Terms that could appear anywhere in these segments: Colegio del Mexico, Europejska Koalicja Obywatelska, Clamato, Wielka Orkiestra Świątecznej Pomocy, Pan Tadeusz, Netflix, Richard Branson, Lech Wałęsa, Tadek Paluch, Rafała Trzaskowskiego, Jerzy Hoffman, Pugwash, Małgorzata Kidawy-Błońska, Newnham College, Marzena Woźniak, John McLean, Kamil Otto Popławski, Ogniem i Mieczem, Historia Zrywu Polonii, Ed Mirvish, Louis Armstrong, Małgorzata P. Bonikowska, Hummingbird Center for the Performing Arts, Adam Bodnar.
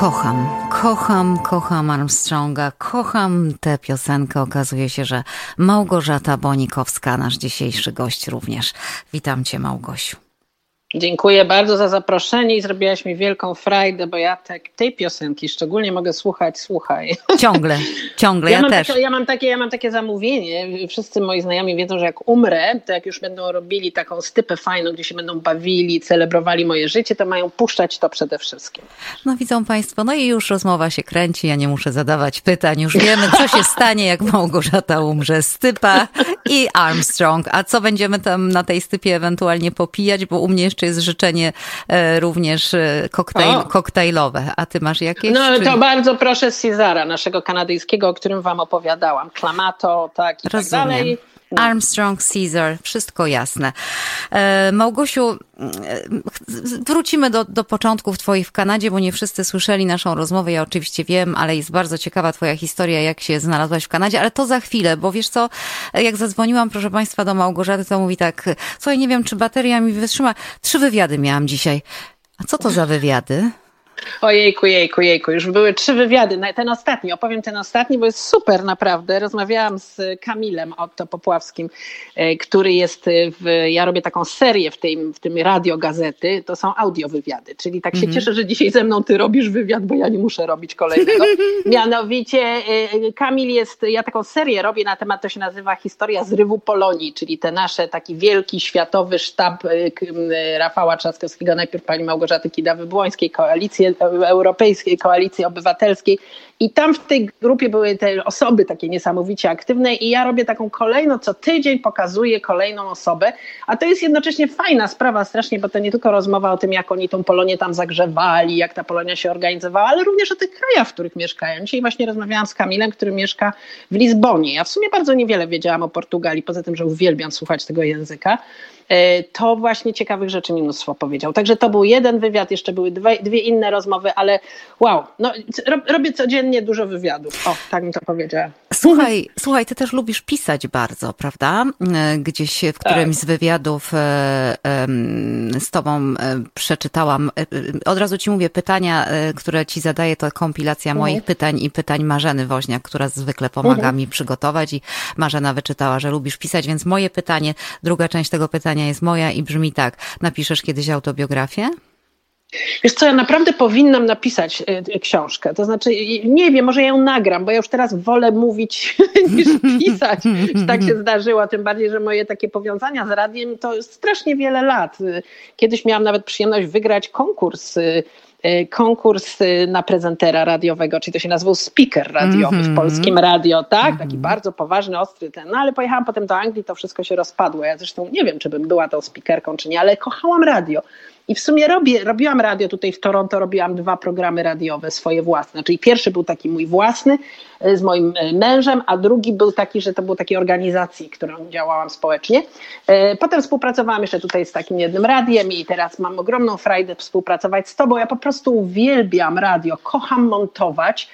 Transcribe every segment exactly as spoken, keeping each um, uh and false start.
Kocham, kocham, kocham Armstronga, kocham tę piosenkę. Okazuje się, że Małgorzata Bonikowska, nasz dzisiejszy gość również. Witam Cię, Małgosiu. Dziękuję bardzo za zaproszenie i zrobiłaś mi wielką frajdę, bo ja te, tej piosenki szczególnie mogę słuchać, słuchaj. Ciągle, ciągle, ja, ja mam też. Takie, ja, mam takie, ja mam takie zamówienie, wszyscy moi znajomi wiedzą, że jak umrę, to jak już będą robili taką stypę fajną, gdzie się będą bawili, celebrowali moje życie, to mają puszczać to przede wszystkim. No widzą Państwo, no i już rozmowa się kręci, ja nie muszę zadawać pytań, już wiemy, co się stanie, jak Małgorzata umrze, stypa i Armstrong. A co będziemy tam na tej stypie ewentualnie popijać, bo u mnie jeszcze jest życzenie e, również koktajl, koktajlowe. A ty masz jakieś? No to czy... bardzo proszę Cezara, naszego kanadyjskiego, o którym wam opowiadałam. Clamato, tak i Rozumiem. tak dalej. No. Armstrong, Caesar, wszystko jasne. E, Małgosiu, wrócimy do, do początków twoich w Kanadzie, bo nie wszyscy słyszeli naszą rozmowę, ja oczywiście wiem, ale jest bardzo ciekawa twoja historia, jak się znalazłaś w Kanadzie, ale to za chwilę, bo wiesz co, jak zadzwoniłam, proszę państwa, do Małgorzaty, to mówi tak, słuchaj, nie wiem, czy bateria mi wytrzyma, trzy wywiady miałam dzisiaj. A co to za wywiady? Ojejku, jejku, jejku, już były trzy wywiady, ten ostatni, opowiem ten ostatni, bo jest super naprawdę, rozmawiałam z Kamilem Otto Popławskim, który jest, w, ja robię taką serię w, tej, w tym radio gazety, to są audio wywiady, czyli tak się mm-hmm. cieszę, że dzisiaj ze mną ty robisz wywiad, bo ja nie muszę robić kolejnego, mianowicie Kamil jest, ja taką serię robię na temat, to się nazywa Historia Zrywu Polonii, czyli te nasze, taki wielki światowy sztab Rafała Trzaskowskiego, najpierw pani Małgorzaty Kidawy-Błońskiej, koalicję Europejskiej Koalicji Obywatelskiej i tam w tej grupie były te osoby takie niesamowicie aktywne i ja robię taką kolejną, co tydzień pokazuję kolejną osobę, a to jest jednocześnie fajna sprawa strasznie, bo to nie tylko rozmowa o tym, jak oni tą Polonię tam zagrzewali, jak ta Polonia się organizowała, ale również o tych krajach, w których mieszkają. Dzisiaj właśnie rozmawiałam z Kamilem, który mieszka w Lizbonie. Ja w sumie bardzo niewiele wiedziałam o Portugalii, poza tym, że uwielbiam słuchać tego języka. To właśnie ciekawych rzeczy mi mnóstwo powiedział. Także to był jeden wywiad, jeszcze były dwie, dwie inne rozmowy, ale wow, no, robię codziennie dużo wywiadów. O, tak mi to powiedziała. Słuchaj, słuchaj, ty też lubisz pisać bardzo, prawda? Gdzieś w którymś tak. z wywiadów z tobą przeczytałam, od razu ci mówię, pytania, które ci zadaję, to kompilacja moich mhm. pytań i pytań Marzeny Woźniak, która zwykle pomaga mhm. mi przygotować i Marzena wyczytała, że lubisz pisać, więc moje pytanie, druga część tego pytania jest moja i brzmi tak. Napiszesz kiedyś autobiografię? Wiesz co, ja naprawdę powinnam napisać książkę, to znaczy nie wiem, może ja ją nagram, bo ja już teraz wolę mówić niż pisać, że tak się zdarzyło, tym bardziej, że moje takie powiązania z radiem to strasznie wiele lat. Kiedyś miałam nawet przyjemność wygrać konkurs konkurs na prezentera radiowego, czyli to się nazywał speaker radiowy mm-hmm. w polskim radio, tak? Mm-hmm. Taki bardzo poważny, ostry ten, no ale pojechałam potem do Anglii, to wszystko się rozpadło. Ja zresztą nie wiem, czy bym była tą speakerką, czy nie, ale kochałam radio. I w sumie robię, robiłam radio tutaj w Toronto, robiłam dwa programy radiowe swoje własne, czyli pierwszy był taki mój własny z moim mężem, a drugi był taki, że to był takiej organizacji, którą działałam społecznie. Potem współpracowałam jeszcze tutaj z takim jednym radiem i teraz mam ogromną frajdę współpracować z tobą. Ja po prostu uwielbiam radio, kocham montować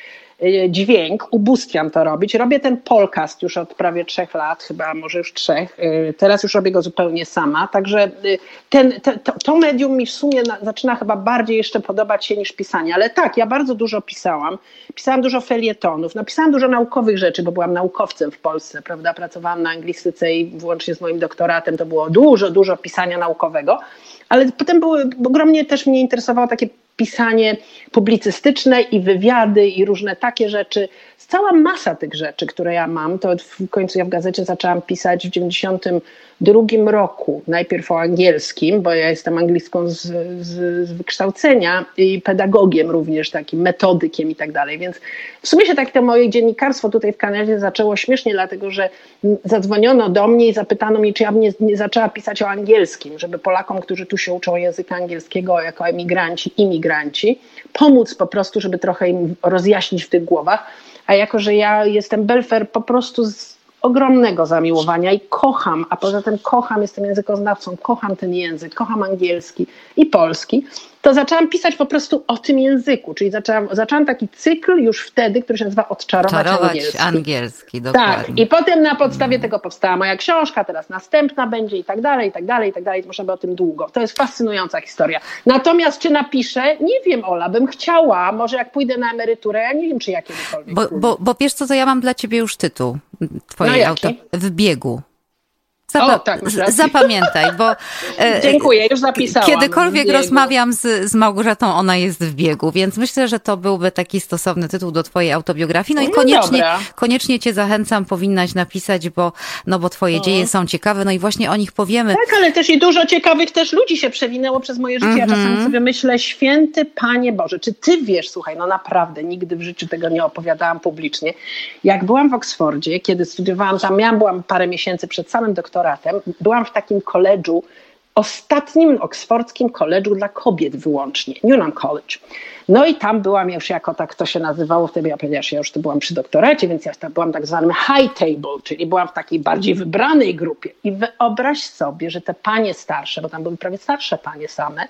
dźwięk, ubóstwiam to robić. Robię ten podcast już od prawie trzech lat, chyba może już trzech. Teraz już robię go zupełnie sama. Także ten, te, to, to medium mi w sumie na, zaczyna chyba bardziej jeszcze podobać się niż pisanie. Ale tak, ja bardzo dużo pisałam. Pisałam dużo felietonów. Napisałam dużo naukowych rzeczy, bo byłam naukowcem w Polsce, prawda? Pracowałam na anglistyce i włącznie z moim doktoratem to było dużo, dużo pisania naukowego. Ale potem były, ogromnie też mnie interesowało takie pisanie publicystyczne i wywiady i różne takie rzeczy. Cała masa tych rzeczy, które ja mam, to w końcu ja w gazecie zaczęłam pisać w dziewięćdziesiątym drugim roku. Najpierw o angielskim, bo ja jestem anglistką z, z, z wykształcenia i pedagogiem również, takim metodykiem i tak dalej. Więc w sumie się tak to moje dziennikarstwo tutaj w Kanadzie zaczęło śmiesznie, dlatego że zadzwoniono do mnie i zapytano mnie, czy ja bym nie, nie zaczęła pisać o angielskim, żeby Polakom, którzy tu się uczą języka angielskiego jako emigranci, imigranci, pomóc po prostu, żeby trochę im rozjaśnić w tych głowach. A jako, że ja jestem belfer po prostu z ogromnego zamiłowania i kocham, a poza tym kocham, jestem językoznawcą, kocham ten język, kocham angielski i polski, to zaczęłam pisać po prostu o tym języku, czyli zaczęłam, zaczęłam taki cykl już wtedy, który się nazywa Odczarować angielski. angielski dokładnie. Tak, i potem na podstawie tego powstała moja książka, teraz następna będzie i tak dalej, i tak dalej, i tak dalej, można by o tym długo. To jest fascynująca historia. Natomiast czy napiszę? Nie wiem, Ola, bym chciała, może jak pójdę na emeryturę, ja nie wiem, czy ja kiedykolwiek. Bo, bo, bo wiesz co, to ja mam dla ciebie już tytuł twojej no auto. W biegu. Zapa- o, tak, zapamiętaj, bo e, dziękuję, już zapisałam. Kiedykolwiek rozmawiam z, z Małgorzatą, ona jest w biegu, więc myślę, że to byłby taki stosowny tytuł do twojej autobiografii. No, no i koniecznie, koniecznie cię zachęcam, powinnaś napisać, bo, no bo twoje o. dzieje są ciekawe, no i właśnie o nich powiemy. Tak, ale też i dużo ciekawych też ludzi się przewinęło przez moje życie. Mm-hmm. Ja czasami sobie myślę, święty Panie Boże, czy ty wiesz, słuchaj, no naprawdę, nigdy w życiu tego nie opowiadałam publicznie. Jak byłam w Oksfordzie, kiedy studiowałam tam, ja byłam parę miesięcy przed samym doktorem, byłam w takim koledżu, ostatnim oksfordzkim koledżu dla kobiet wyłącznie, Newnham College. No i tam byłam już jako tak to się nazywało, wtedy ja, ponieważ ja już to byłam przy doktoracie, więc ja tam byłam tak zwanym high table, czyli byłam w takiej bardziej wybranej grupie. I wyobraź sobie, że te panie starsze, bo tam były prawie starsze panie same,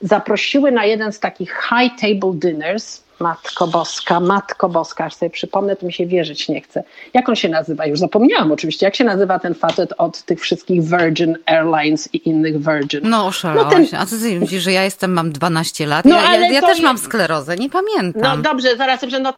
zaprosiły na jeden z takich high table dinners. Matko Boska, Matko Boska, aż sobie przypomnę, to mi się wierzyć nie chce. Jak on się nazywa? Już zapomniałam oczywiście. Jak się nazywa ten facet od tych wszystkich Virgin Airlines i innych Virgin? No oszalałaś. No ten... A ty sobie myślisz, że ja jestem, mam dwanaście lat. No, ja ale ja, ja też jest... mam sklerozę, nie pamiętam. No dobrze, zaraz, że no...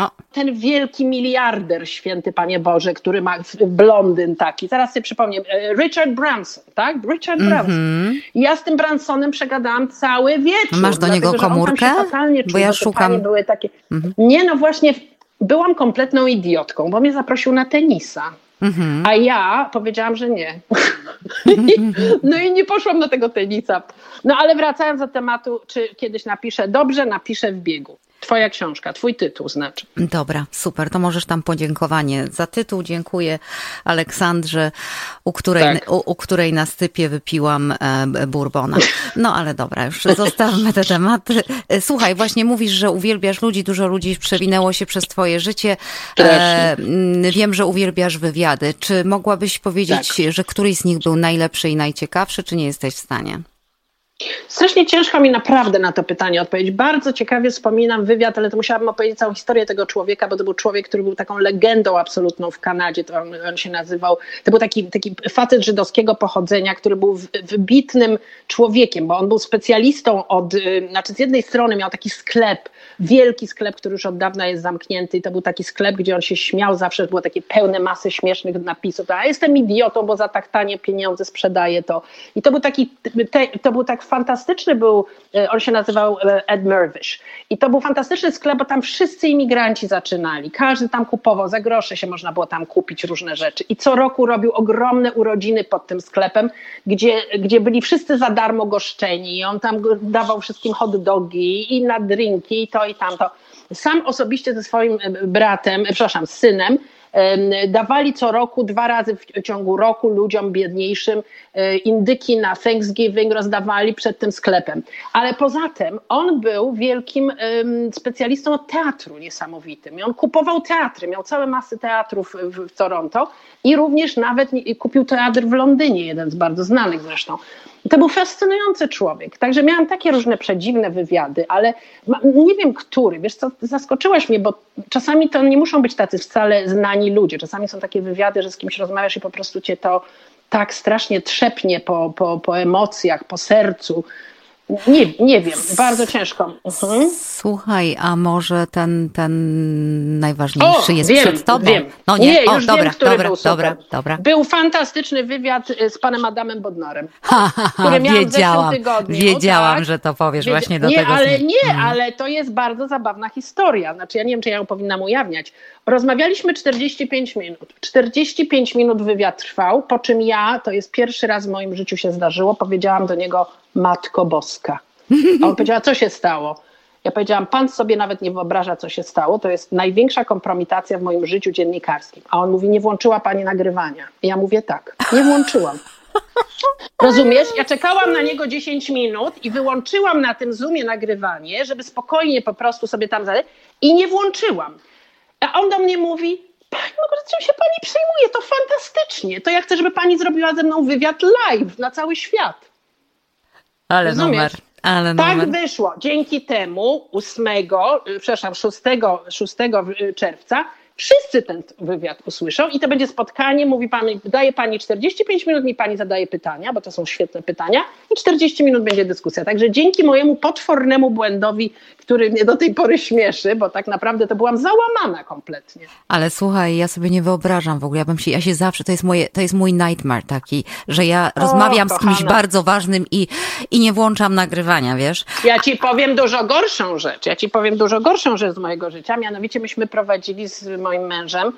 O. Ten wielki miliarder, święty Panie Boże, który ma blondyn taki, zaraz sobie przypomnę, Richard Branson, tak? Richard mm-hmm. Branson. I ja z tym Bransonem przegadałam cały wieczór. Masz do dlatego, niego komórkę? Czuł, bo ja szukam. Były takie... mm-hmm. Nie, no właśnie, byłam kompletną idiotką, bo mnie zaprosił na tenisa. Mm-hmm. A ja powiedziałam, że nie. No i nie poszłam na tego tenisa. No ale wracając do tematu, czy kiedyś napiszę, dobrze, napiszę w biegu. Twoja książka, twój tytuł znaczy. Dobra, super, to możesz tam podziękowanie za tytuł. Dziękuję Aleksandrze, u której, tak. u, u której na stypie wypiłam e, bourbona. No ale dobra, już zostawmy te tematy. Słuchaj, właśnie mówisz, że uwielbiasz ludzi, dużo ludzi przewinęło się przez twoje życie. E, wiem, że uwielbiasz wywiady. Czy mogłabyś powiedzieć, tak. że któryś z nich był najlepszy i najciekawszy, czy nie jesteś w stanie? Strasznie ciężko mi naprawdę na to pytanie odpowiedzieć. Bardzo ciekawie wspominam wywiad, ale to musiałabym opowiedzieć całą historię tego człowieka, bo to był człowiek, który był taką legendą absolutną w Kanadzie. To on, on się nazywał, to był taki, taki facet żydowskiego pochodzenia, który był wybitnym człowiekiem, bo on był specjalistą od, znaczy z jednej strony miał taki sklep, wielki sklep, który już od dawna jest zamknięty i to był taki sklep, gdzie on się śmiał zawsze, było takie pełne masy śmiesznych napisów, a jestem idiotą, bo za tak tanie pieniądze sprzedaję to. I to był taki, te, to był tak fantastyczny był, on się nazywał Ed Mirvish. I to był fantastyczny sklep, bo tam wszyscy imigranci zaczynali. Każdy tam kupował, za grosze się można było tam kupić różne rzeczy. I co roku robił ogromne urodziny pod tym sklepem, gdzie, gdzie byli wszyscy za darmo goszczeni. I on tam dawał wszystkim hot dogi i na drinki i to i tamto. Sam osobiście ze swoim bratem, przepraszam, synem, dawali co roku, dwa razy w ciągu roku ludziom biedniejszym indyki na Thanksgiving rozdawali przed tym sklepem. Ale poza tym on był wielkim specjalistą od teatru niesamowitym. I on kupował teatry, miał całe masy teatrów w Toronto i również nawet kupił teatr w Londynie, jeden z bardzo znanych zresztą. To był fascynujący człowiek, także miałam takie różne przedziwne wywiady, ale nie wiem który, wiesz co, zaskoczyłaś mnie, bo czasami to nie muszą być tacy wcale znani ludzie, czasami są takie wywiady, że z kimś rozmawiasz i po prostu cię to tak strasznie trzepnie po, po, po emocjach, po sercu. Nie, nie wiem, bardzo ciężko. Mhm. Słuchaj, a może ten, ten najważniejszy o, jest wiem, przed tobą? Wiem. No nie, nie o, już dobra, wiem, który dobra, był dobra, dobra. Był fantastyczny wywiad z panem Adamem Bodnarem, ha, ha, ha, który miałam wiedziałam, w zeszłym tygodniu. Wiedziałam, tak? że to powiesz Wiedzia- właśnie do nie, tego. Ale, z... Nie, hmm. ale to jest bardzo zabawna historia. Znaczy ja nie wiem, czy ja ją powinnam ujawniać. Rozmawialiśmy czterdzieści pięć minut. czterdzieści pięć minut wywiad trwał, po czym ja, to jest pierwszy raz w moim życiu się zdarzyło, powiedziałam do niego Matko Boska. A on powiedziała, co się stało? Ja powiedziałam, pan sobie nawet nie wyobraża, co się stało. To jest największa kompromitacja w moim życiu dziennikarskim. A on mówi, nie włączyła pani nagrywania. I ja mówię tak, nie włączyłam. Rozumiesz? Ja czekałam na niego dziesięć minut i wyłączyłam na tym Zoomie nagrywanie, żeby spokojnie po prostu sobie tam zadać i nie włączyłam. A on do mnie mówi, pani Małgorzata, czym się pani przejmuje? To fantastycznie. To ja chcę, żeby pani zrobiła ze mną wywiad live na cały świat. Ale numer. Ale tak numer. Wyszło. Dzięki temu ósmego, przepraszam, szóstego, szóstego czerwca wszyscy ten wywiad usłyszą i to będzie spotkanie, mówi pan, daje pani czterdzieści pięć minut, mi pani zadaje pytania, bo to są świetne pytania i czterdzieści minut będzie dyskusja. Także dzięki mojemu potwornemu błędowi, który mnie do tej pory śmieszy, bo tak naprawdę to byłam załamana kompletnie. Ale słuchaj, ja sobie nie wyobrażam w ogóle, ja bym się, ja się zawsze, to jest moje, to jest mój nightmare taki, że ja o, rozmawiam kochana. z kimś bardzo ważnym i, i nie włączam nagrywania, wiesz? Ja ci powiem dużo gorszą rzecz, ja ci powiem dużo gorszą rzecz z mojego życia, mianowicie myśmy prowadzili z moim mężem,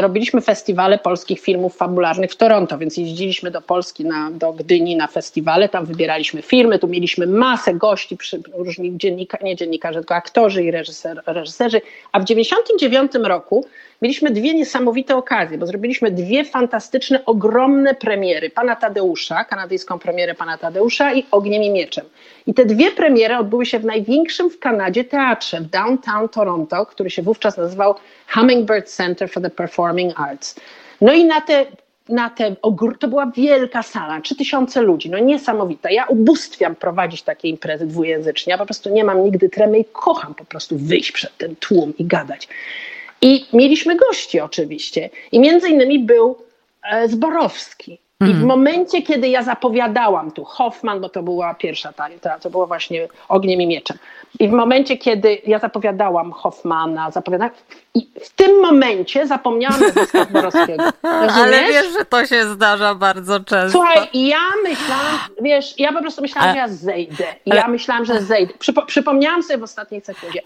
robiliśmy festiwale polskich filmów fabularnych w Toronto, więc jeździliśmy do Polski, na, do Gdyni na festiwale, tam wybieraliśmy firmy, tu mieliśmy masę gości, przy, różni dziennika, nie dziennikarze, tylko aktorzy i reżyser, reżyserzy, a w dziewięćdziesiątym dziewiątym roku mieliśmy dwie niesamowite okazje, bo zrobiliśmy dwie fantastyczne, ogromne premiery Pana Tadeusza, kanadyjską premierę Pana Tadeusza i Ogniem i Mieczem. I te dwie premiery odbyły się w największym w Kanadzie teatrze, w downtown Toronto, który się wówczas nazywał Hummingbird Center for the Performing Arts. No i na te, na te to była wielka sala, trzy tysiące ludzi, no niesamowita. Ja ubóstwiam prowadzić takie imprezy dwujęzycznie, ja po prostu nie mam nigdy tremy i kocham po prostu wyjść przed ten tłum i gadać. I mieliśmy gości oczywiście i między innymi był e, Zborowski. I w momencie, kiedy ja zapowiadałam tu Hoffman, bo to była pierwsza ta, to było właśnie Ogniem i Mieczem. I w momencie, kiedy ja zapowiadałam Hoffmana, zapowiadałam, i w tym momencie zapomniałam o Borowskiego. Ale wiesz, że to się zdarza bardzo często. Słuchaj, ja myślałam, wiesz, ja po prostu myślałam, ale... że ja zejdę. I ale... ja myślałam, że zejdę. Przypo- przypomniałam sobie w ostatniej sekundzie.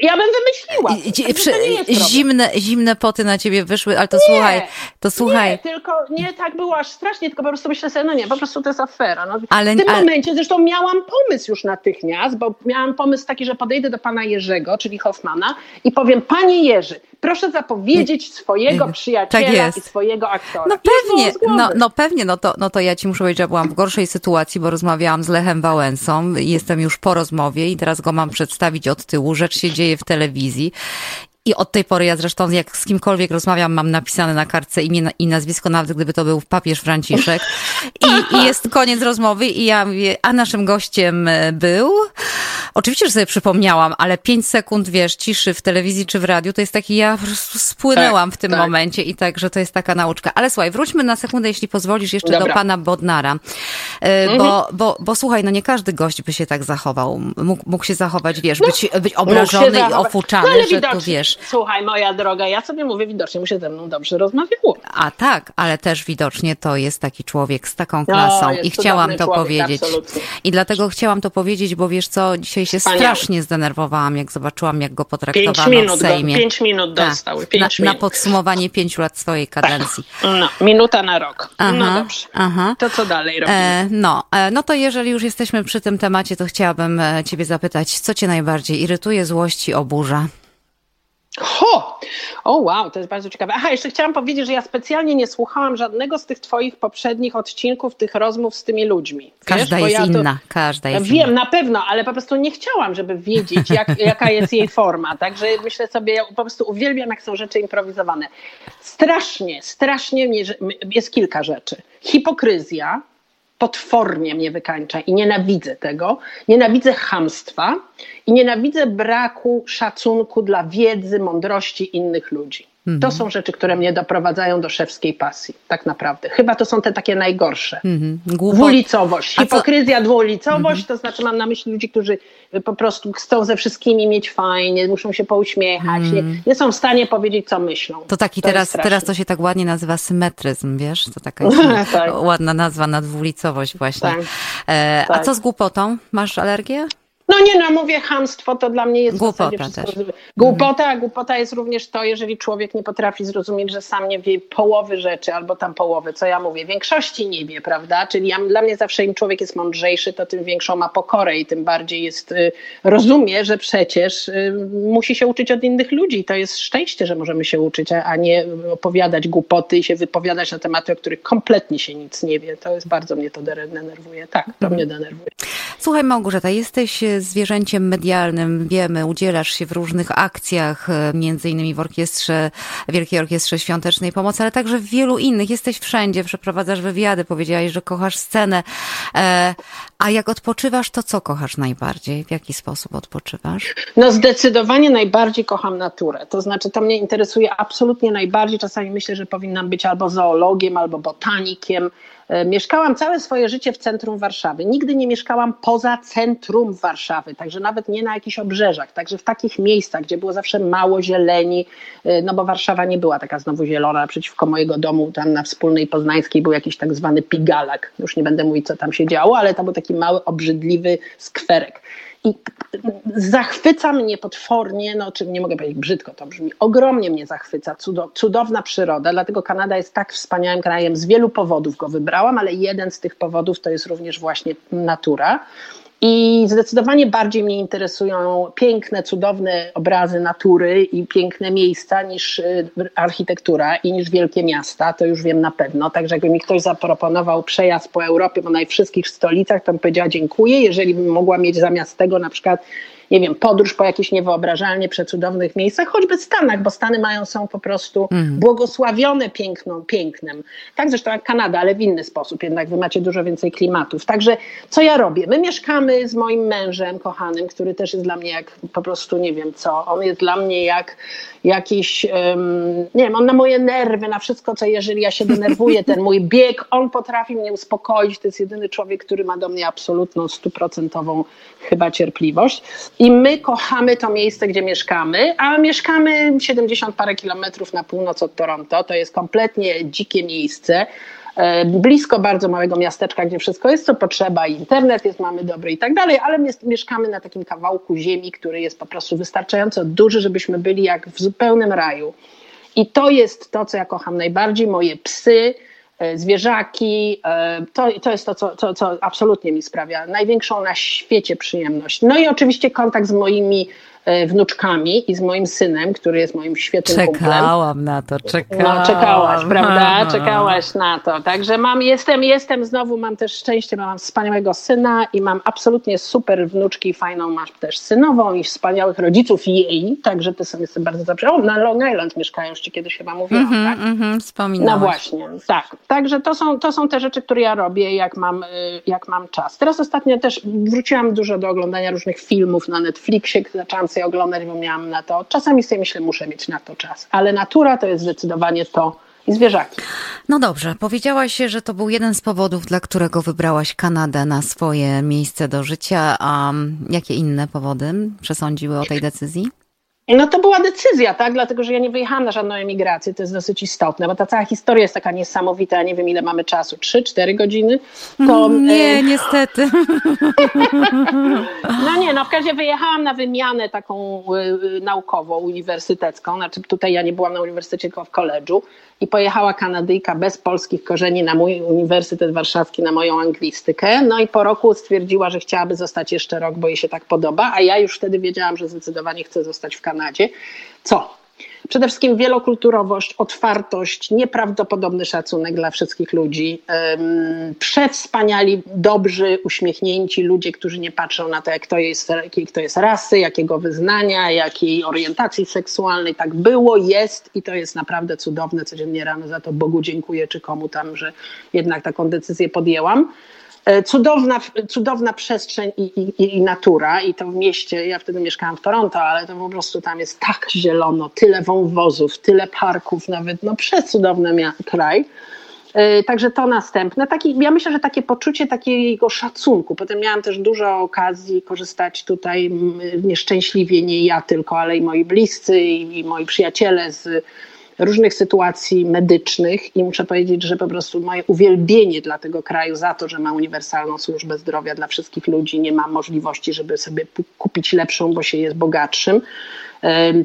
Ja bym wymyśliła. Dzie- przy, zimne, zimne poty na ciebie wyszły, ale to nie, słuchaj, to słuchaj. Nie, tylko nie tak było aż strasznie, tylko po prostu myślę sobie, no nie, po prostu to jest afera. No. Ale, w tym ale... momencie zresztą miałam pomysł już natychmiast, bo miałam pomysł taki, że podejdę do pana Jerzego, czyli Hoffmana i powiem, panie Jerzy, proszę zapowiedzieć swojego przyjaciela tak jest. i swojego aktora. No pewnie, no, no pewnie, no to, no to ja ci muszę powiedzieć, że byłam w gorszej sytuacji, bo rozmawiałam z Lechem Wałęsą, jestem już po rozmowie i teraz go mam przedstawić od tyłu, rzecz się dzieje w telewizji. I od tej pory ja zresztą jak z kimkolwiek rozmawiam, mam napisane na kartce imię i nazwisko, nawet gdyby to był papież Franciszek. I, i jest koniec rozmowy i ja mówię, a naszym gościem był... Oczywiście, że sobie przypomniałam, ale pięć sekund, wiesz, ciszy w telewizji czy w radiu, to jest taki, ja po prostu spłynęłam tak, w tym tak. momencie i tak, że to jest taka nauczka. Ale słuchaj, wróćmy na sekundę, jeśli pozwolisz, jeszcze Dobra. do pana Bodnara. Mhm. Bo, bo, bo słuchaj, no nie każdy gość by się tak zachował. Mógł, mógł się zachować, wiesz, no, być, być obrażony i ofuczany, no, że tu wiesz. Słuchaj, moja droga, ja sobie mówię, widocznie mu się ze mną dobrze rozmawiało. A tak, ale też widocznie to jest taki człowiek z taką klasą no, i chciałam to człowiek, powiedzieć. Absolutnie. I dlatego chciałam to powiedzieć, bo wiesz co, dzisiaj się strasznie zdenerwowałam, jak zobaczyłam, jak go potraktowano pięć minut w Sejmie. Go, pięć minut dostały. Pięć na, minut. na podsumowanie pięciu lat swojej kadencji. Tak. No, minuta na rok. Aha, no dobrze. Aha. To co dalej robimy? E, no, e, no to jeżeli już jesteśmy przy tym temacie, to chciałabym e, ciebie zapytać, co cię najbardziej irytuje, złości, oburza? Ho! O wow, to jest bardzo ciekawe. Aha, jeszcze chciałam powiedzieć, że ja specjalnie nie słuchałam żadnego z tych twoich poprzednich odcinków, tych rozmów z tymi ludźmi. Wiesz? Każda Bo jest ja inna, to... każda jest Wiem, inna. na pewno, ale po prostu nie chciałam, żeby wiedzieć, jak, jaka jest jej forma. Także myślę sobie, ja po prostu uwielbiam, jak są rzeczy improwizowane. Strasznie, strasznie mnie, jest kilka rzeczy. Hipokryzja potwornie mnie wykańcza i nienawidzę tego. Nienawidzę chamstwa i nienawidzę braku szacunku dla wiedzy, mądrości innych ludzi. Mm-hmm. To są rzeczy, które mnie doprowadzają do szewskiej pasji, tak naprawdę. Chyba to są te takie najgorsze. Mm-hmm. Dwulicowość, hipokryzja, dwulicowość, mm-hmm. to znaczy mam na myśli ludzi, którzy po prostu chcą ze wszystkimi mieć fajnie, muszą się pouśmiechać, mm. nie, nie są w stanie powiedzieć, co myślą. To taki to teraz, teraz to się tak ładnie nazywa symetryzm, wiesz? To taka tak. ładna nazwa na dwulicowość właśnie. Tak. E, tak. A co z głupotą? Masz alergię? No nie, no mówię, chamstwo to dla mnie jest... Głupota też. Głupota, a głupota jest również to, jeżeli człowiek nie potrafi zrozumieć, że sam nie wie połowy rzeczy, albo tam połowy, co ja mówię, większości nie wie, prawda? Czyli ja, dla mnie zawsze im człowiek jest mądrzejszy, to tym większą ma pokorę i tym bardziej jest, rozumie, że przecież musi się uczyć od innych ludzi. To jest szczęście, że możemy się uczyć, a nie opowiadać głupoty i się wypowiadać na tematy, o których kompletnie się nic nie wie. To jest, bardzo mnie to denerwuje. Tak, to mnie denerwuje. Słuchaj Małgorzata, jesteś ty zwierzęciem medialnym, wiemy, udzielasz się w różnych akcjach, między innymi w orkiestrze, Wielkiej Orkiestrze Świątecznej Pomocy, ale także w wielu innych. Jesteś wszędzie, przeprowadzasz wywiady, powiedziałaś, że kochasz scenę. A jak odpoczywasz, to co kochasz najbardziej? W jaki sposób odpoczywasz? No zdecydowanie najbardziej kocham naturę. To znaczy, to mnie interesuje absolutnie najbardziej. Czasami myślę, że powinnam być albo zoologiem, albo botanikiem. Mieszkałam całe swoje życie w centrum Warszawy. Nigdy nie mieszkałam poza centrum Warszawy, także nawet nie na jakichś obrzeżach, także w takich miejscach, gdzie było zawsze mało zieleni, no bo Warszawa nie była taka znowu zielona. Przeciwko mojego domu, tam na Wspólnej Poznańskiej, był jakiś tak zwany Pigalak. Już nie będę mówić, co tam się działo, ale to był taki mały, obrzydliwy skwerek. I zachwyca mnie potwornie, no czy nie mogę powiedzieć brzydko, to brzmi, ogromnie mnie zachwyca cudowna przyroda, dlatego Kanada jest tak wspaniałym krajem, z wielu powodów go wybrałam, ale jeden z tych powodów to jest również właśnie natura. I zdecydowanie bardziej mnie interesują piękne, cudowne obrazy natury i piękne miejsca niż architektura i niż wielkie miasta, to już wiem na pewno. Także jakby mi ktoś zaproponował przejazd po Europie, po najwszystszych stolicach, to bym powiedziała dziękuję. Jeżeli bym mogła mieć zamiast tego na przykład, nie wiem, podróż po jakichś niewyobrażalnie przecudownych miejscach, choćby w Stanach, bo Stany mają, są po prostu mm. błogosławione piękną, pięknem. Tak zresztą jak Kanada, ale w inny sposób, jednak wy macie dużo więcej klimatów. Także co ja robię? My mieszkamy z moim mężem kochanym, który też jest dla mnie jak po prostu nie wiem co, on jest dla mnie jak jakiś, um, nie wiem, on na moje nerwy, na wszystko co, jeżeli ja się denerwuję, ten mój bieg, on potrafi mnie uspokoić, to jest jedyny człowiek, który ma do mnie absolutną, stuprocentową chyba cierpliwość. I my kochamy to miejsce, gdzie mieszkamy, a mieszkamy siedemdziesiąt parę kilometrów na północ od Toronto. To jest kompletnie dzikie miejsce, blisko bardzo małego miasteczka, gdzie wszystko jest, co potrzeba, internet jest, mamy dobry i tak dalej, ale mieszkamy na takim kawałku ziemi, który jest po prostu wystarczająco duży, żebyśmy byli jak w zupełnym raju. I to jest to, co ja kocham najbardziej, moje psy, zwierzaki, to, to jest to, co, co, co absolutnie mi sprawia największą na świecie przyjemność. No i oczywiście kontakt z moimi wnuczkami i z moim synem, który jest moim świetnym czekałam kumplem. Czekałam na to, czekałam. No, czekałaś, prawda? Czekałaś na to. Także mam, jestem, jestem znowu, mam też szczęście, mam wspaniałego syna i mam absolutnie super wnuczki, fajną masz też synową i wspaniałych rodziców jej, także to są, jestem bardzo dobrze. O, na Long Island mieszkają, już ci kiedyś chyba mówiłam, mm-hmm, tak? Mm-hmm, wspominałaś. No właśnie, tak. Także to są, to są te rzeczy, które ja robię, jak mam, jak mam czas. Teraz ostatnio też wróciłam dużo do oglądania różnych filmów na Netflixie, zaczęłam sobie oglądać, bo miałam na to, czasami sobie myślę, muszę mieć na to czas, ale natura to jest zdecydowanie to i zwierzaki. No dobrze, powiedziałaś, że to był jeden z powodów, dla którego wybrałaś Kanadę na swoje miejsce do życia, a jakie inne powody przesądziły o tej decyzji? No to była decyzja, tak? Dlatego, że ja nie wyjechałam na żadną emigrację, to jest dosyć istotne, bo ta cała historia jest taka niesamowita, ja nie wiem ile mamy czasu, trzy, cztery godziny? To... Nie, niestety. No nie, no w każdym razie wyjechałam na wymianę taką y, naukową, uniwersytecką, znaczy tutaj ja nie byłam na uniwersytecie, tylko w koledżu i pojechała Kanadyjka bez polskich korzeni na mój Uniwersytet Warszawski, na moją anglistykę, no i po roku stwierdziła, że chciałaby zostać jeszcze rok, bo jej się tak podoba, a ja już wtedy wiedziałam, że zdecydowanie chcę zostać w Kanadzie. Kanadzie. Co? Przede wszystkim wielokulturowość, otwartość, nieprawdopodobny szacunek dla wszystkich ludzi. Przewspaniali, dobrzy, uśmiechnięci ludzie, którzy nie patrzą na to, jak to jest, jakiej kto jest rasy, jakiego wyznania, jakiej orientacji seksualnej. Tak było, jest i to jest naprawdę cudowne. Codziennie rano za to Bogu dziękuję, czy komu tam, że jednak taką decyzję podjęłam. Cudowna, cudowna przestrzeń i, i, i natura i to w mieście, ja wtedy mieszkałam w Toronto, ale to po prostu tam jest tak zielono, tyle wąwozów, tyle parków nawet, no przecudowny kraj. Także to następne. Taki, ja myślę, że takie poczucie takiego szacunku. Potem miałam też dużo okazji korzystać tutaj nieszczęśliwie, nie ja tylko, ale i moi bliscy i, i moi przyjaciele z różnych sytuacji medycznych i muszę powiedzieć, że po prostu moje uwielbienie dla tego kraju za to, że ma uniwersalną służbę zdrowia dla wszystkich ludzi, nie ma możliwości, żeby sobie kupić lepszą, bo się jest bogatszym.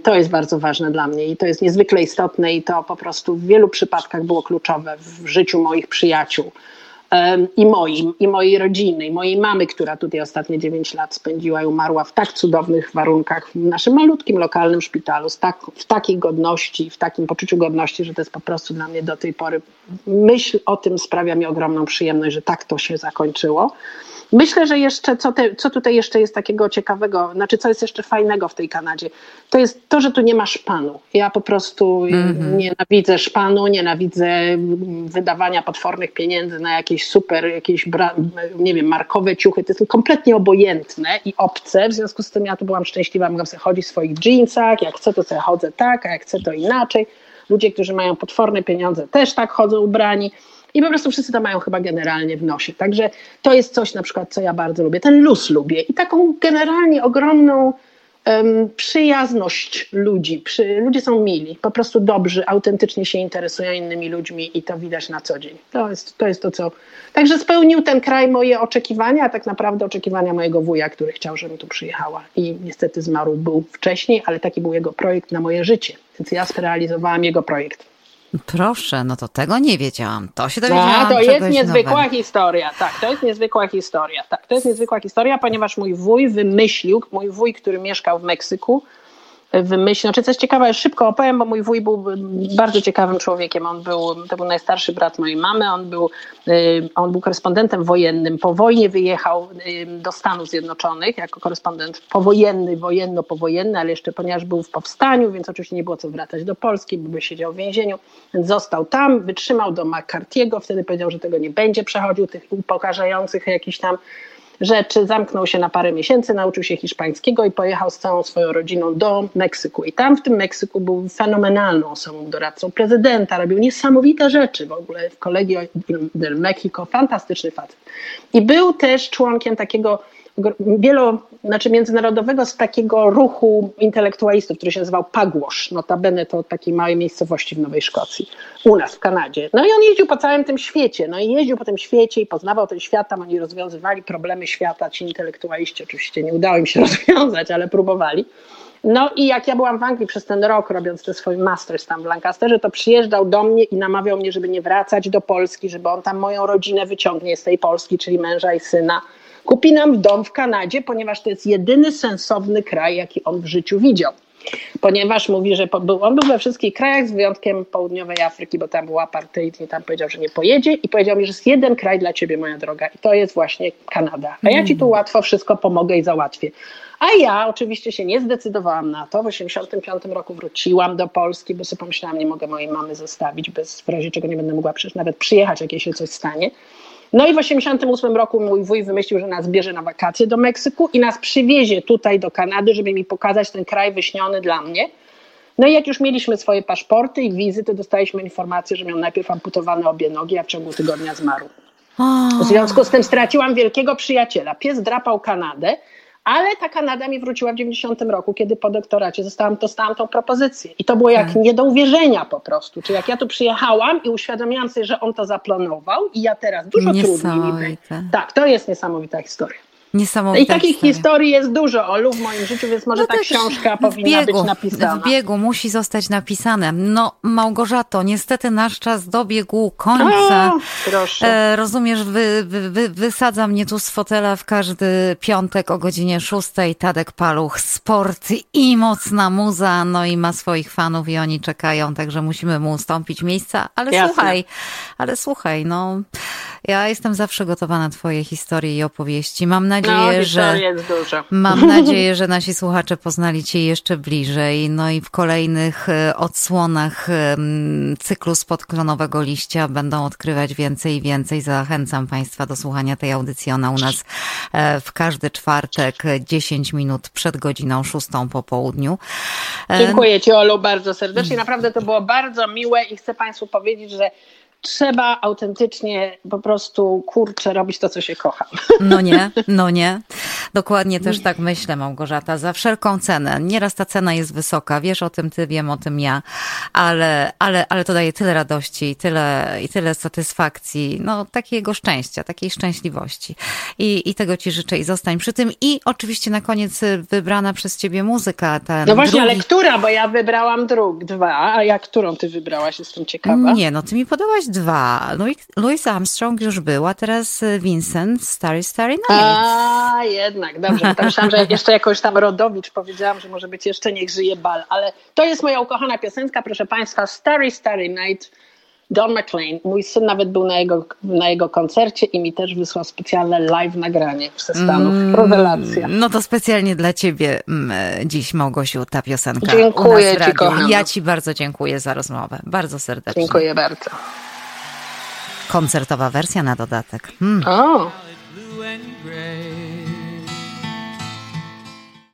To jest bardzo ważne dla mnie i to jest niezwykle istotne i to po prostu w wielu przypadkach było kluczowe w życiu moich przyjaciół. i moim, i mojej rodziny, i mojej mamy, która tutaj ostatnie dziewięć lat spędziła i umarła w tak cudownych warunkach w naszym malutkim, lokalnym szpitalu, z tak, w takiej godności, w takim poczuciu godności, że to jest po prostu dla mnie do tej pory, myśl o tym sprawia mi ogromną przyjemność, że tak to się zakończyło. Myślę, że jeszcze, co, te, co tutaj jeszcze jest takiego ciekawego, znaczy co jest jeszcze fajnego w tej Kanadzie, to jest to, że tu nie ma szpanu. Ja po prostu mm-hmm. nienawidzę szpanu, nienawidzę wydawania potwornych pieniędzy na jakieś super, jakieś nie wiem, markowe ciuchy. To jest kompletnie obojętne i obce, w związku z tym ja tu byłam szczęśliwa, mogłam sobie chodzić w swoich dżinsach, jak chcę to sobie chodzę tak, a jak chcę to inaczej. Ludzie, którzy mają potworne pieniądze też tak chodzą ubrani. I po prostu wszyscy to mają chyba generalnie w nosie. Także to jest coś na przykład, co ja bardzo lubię. Ten luz lubię i taką generalnie ogromną um, przyjazność ludzi. Przy, ludzie są mili, po prostu dobrzy, autentycznie się interesują innymi ludźmi i to widać na co dzień. To jest to, jest to co... Także spełnił ten kraj moje oczekiwania, a tak naprawdę oczekiwania mojego wuja, który chciał, żebym tu przyjechała. I niestety zmarł był wcześniej, ale taki był jego projekt na moje życie. Więc ja zrealizowałam jego projekt. Proszę, no to tego nie wiedziałam. To się dowiedziałam. No, to jest niezwykła nowego. historia. Tak, to jest niezwykła historia. Tak, to jest niezwykła historia, ponieważ mój wuj wymyślił, mój wuj, który mieszkał w Meksyku, wymyślił. Znaczy, coś ciekawe, szybko opowiem, bo mój wuj był bardzo ciekawym człowiekiem. On był, to był najstarszy brat mojej mamy. On był, on był korespondentem wojennym. Po wojnie wyjechał do Stanów Zjednoczonych jako korespondent powojenny, wojenno-powojenny, ale jeszcze ponieważ był w powstaniu, więc oczywiście nie było co wracać do Polski, bo by siedział w więzieniu. Więc został tam, wytrzymał do McCarthy'ego. Wtedy powiedział, że tego nie będzie przechodził, tych upokarzających jakichś tam rzeczy, zamknął się na parę miesięcy, nauczył się hiszpańskiego i pojechał z całą swoją rodziną do Meksyku. I tam w tym Meksyku był fenomenalną osobą, doradcą prezydenta, robił niesamowite rzeczy w ogóle w Colegio del Mexico, fantastyczny facet. I był też członkiem takiego wielo, znaczy międzynarodowego z takiego ruchu intelektualistów, który się nazywał Pugwash, notabene to takiej małej miejscowości w Nowej Szkocji, u nas w Kanadzie. No i on jeździł po całym tym świecie, no i jeździł po tym świecie i poznawał ten świat, tam oni rozwiązywali problemy świata, ci intelektualiści oczywiście nie udało im się rozwiązać, ale próbowali. No i jak ja byłam w Anglii przez ten rok, robiąc ten swój masters tam w Lancasterze, to przyjeżdżał do mnie i namawiał mnie, żeby nie wracać do Polski, żeby on tam moją rodzinę wyciągnie z tej Polski, czyli męża i syna. Kupi nam dom w Kanadzie, ponieważ to jest jedyny sensowny kraj, jaki on w życiu widział. Ponieważ mówi, że był, on był we wszystkich krajach z wyjątkiem południowej Afryki, bo tam był apartheid i tam powiedział, że nie pojedzie i powiedział mi, że jest jeden kraj dla ciebie, moja droga i to jest właśnie Kanada. A ja ci tu łatwo wszystko pomogę i załatwię. A ja oczywiście się nie zdecydowałam na to. W tysiąc dziewięćset osiemdziesiątym piątym roku wróciłam do Polski, bo sobie pomyślałam, nie mogę mojej mamy zostawić, bez, w razie czego nie będę mogła przecież nawet przyjechać, jak jej się coś stanie. No i w tysiąc dziewięćset osiemdziesiątym ósmym roku mój wuj wymyślił, że nas bierze na wakacje do Meksyku i nas przywiezie tutaj do Kanady, żeby mi pokazać ten kraj wyśniony dla mnie. No i jak już mieliśmy swoje paszporty i wizy, to dostaliśmy informację, że miał najpierw amputowane obie nogi, a w ciągu tygodnia zmarł. W związku z tym straciłam wielkiego przyjaciela. Pies drapał Kanadę, ale ta Kanada mi wróciła w dziewięćdziesiątym roku, kiedy po doktoracie dostałam, dostałam tą propozycję. I to było jak nie do uwierzenia po prostu. Czyli jak ja tu przyjechałam i uświadomiłam sobie, że on to zaplanował i ja teraz dużo trudniej. Tak, to jest niesamowita historia. Niesamowita I takich historia. historii jest dużo, Olu, w moim życiu, więc może no ta książka powinna biegu, być napisana. W biegu musi zostać napisane. No, Małgorzato, niestety nasz czas dobiegł końca. O, proszę. E, rozumiesz, wy, wy, wy, wysadza mnie tu z fotela w każdy piątek o godzinie szóstej. Tadek Paluch, sport i mocna muza, no i ma swoich fanów i oni czekają, także musimy mu ustąpić miejsca. Ale Jasne. słuchaj, ale słuchaj, no, ja jestem zawsze gotowa na twoje historie i opowieści. Mam nadzieję, No, że, jest dużo. Mam nadzieję, że nasi słuchacze poznali cię jeszcze bliżej. No i w kolejnych odsłonach cyklu Spod klonowego liścia będą odkrywać więcej i więcej. Zachęcam państwa do słuchania tej audycji. Ona u nas w każdy czwartek dziesięć minut przed godziną szóstą po południu. Dziękuję ci, Olu, bardzo serdecznie. Naprawdę to było bardzo miłe i chcę państwu powiedzieć, że trzeba autentycznie po prostu, kurczę, robić to, co się kocha. No nie, no nie. Dokładnie też tak myślę, Małgorzata. Za wszelką cenę. Nieraz ta cena jest wysoka. Wiesz o tym ty, wiem o tym ja. Ale, ale, ale to daje tyle radości i tyle, i tyle satysfakcji. No takiego szczęścia, takiej szczęśliwości. I, i tego ci życzę i zostań przy tym. I oczywiście na koniec wybrana przez ciebie muzyka. Ten no właśnie, drugi... ale która? Bo ja wybrałam druk dwa. A ja, którą ty wybrałaś? Jestem ciekawa. Nie, no ty mi podobałaś jest dwa. Louis Armstrong już była, teraz Vincent, Starry, Starry Night. A, jednak, dobrze. Tam myślałam, że jeszcze jakoś tam Rodowicz powiedziałam, że może być jeszcze Niech żyje bal, ale to jest moja ukochana piosenka, proszę Państwa, Starry, Starry Night, John McLean. Mój syn nawet był na jego, na jego koncercie i mi też wysłał specjalne live nagranie ze Stanów. Mm, Rewelacja. No to specjalnie dla ciebie dziś, Małgosiu, ta piosenka. Dziękuję ci, kochana. Ja ci bardzo dziękuję za rozmowę. Bardzo serdecznie. Dziękuję bardzo. Koncertowa wersja na dodatek. Hmm. O!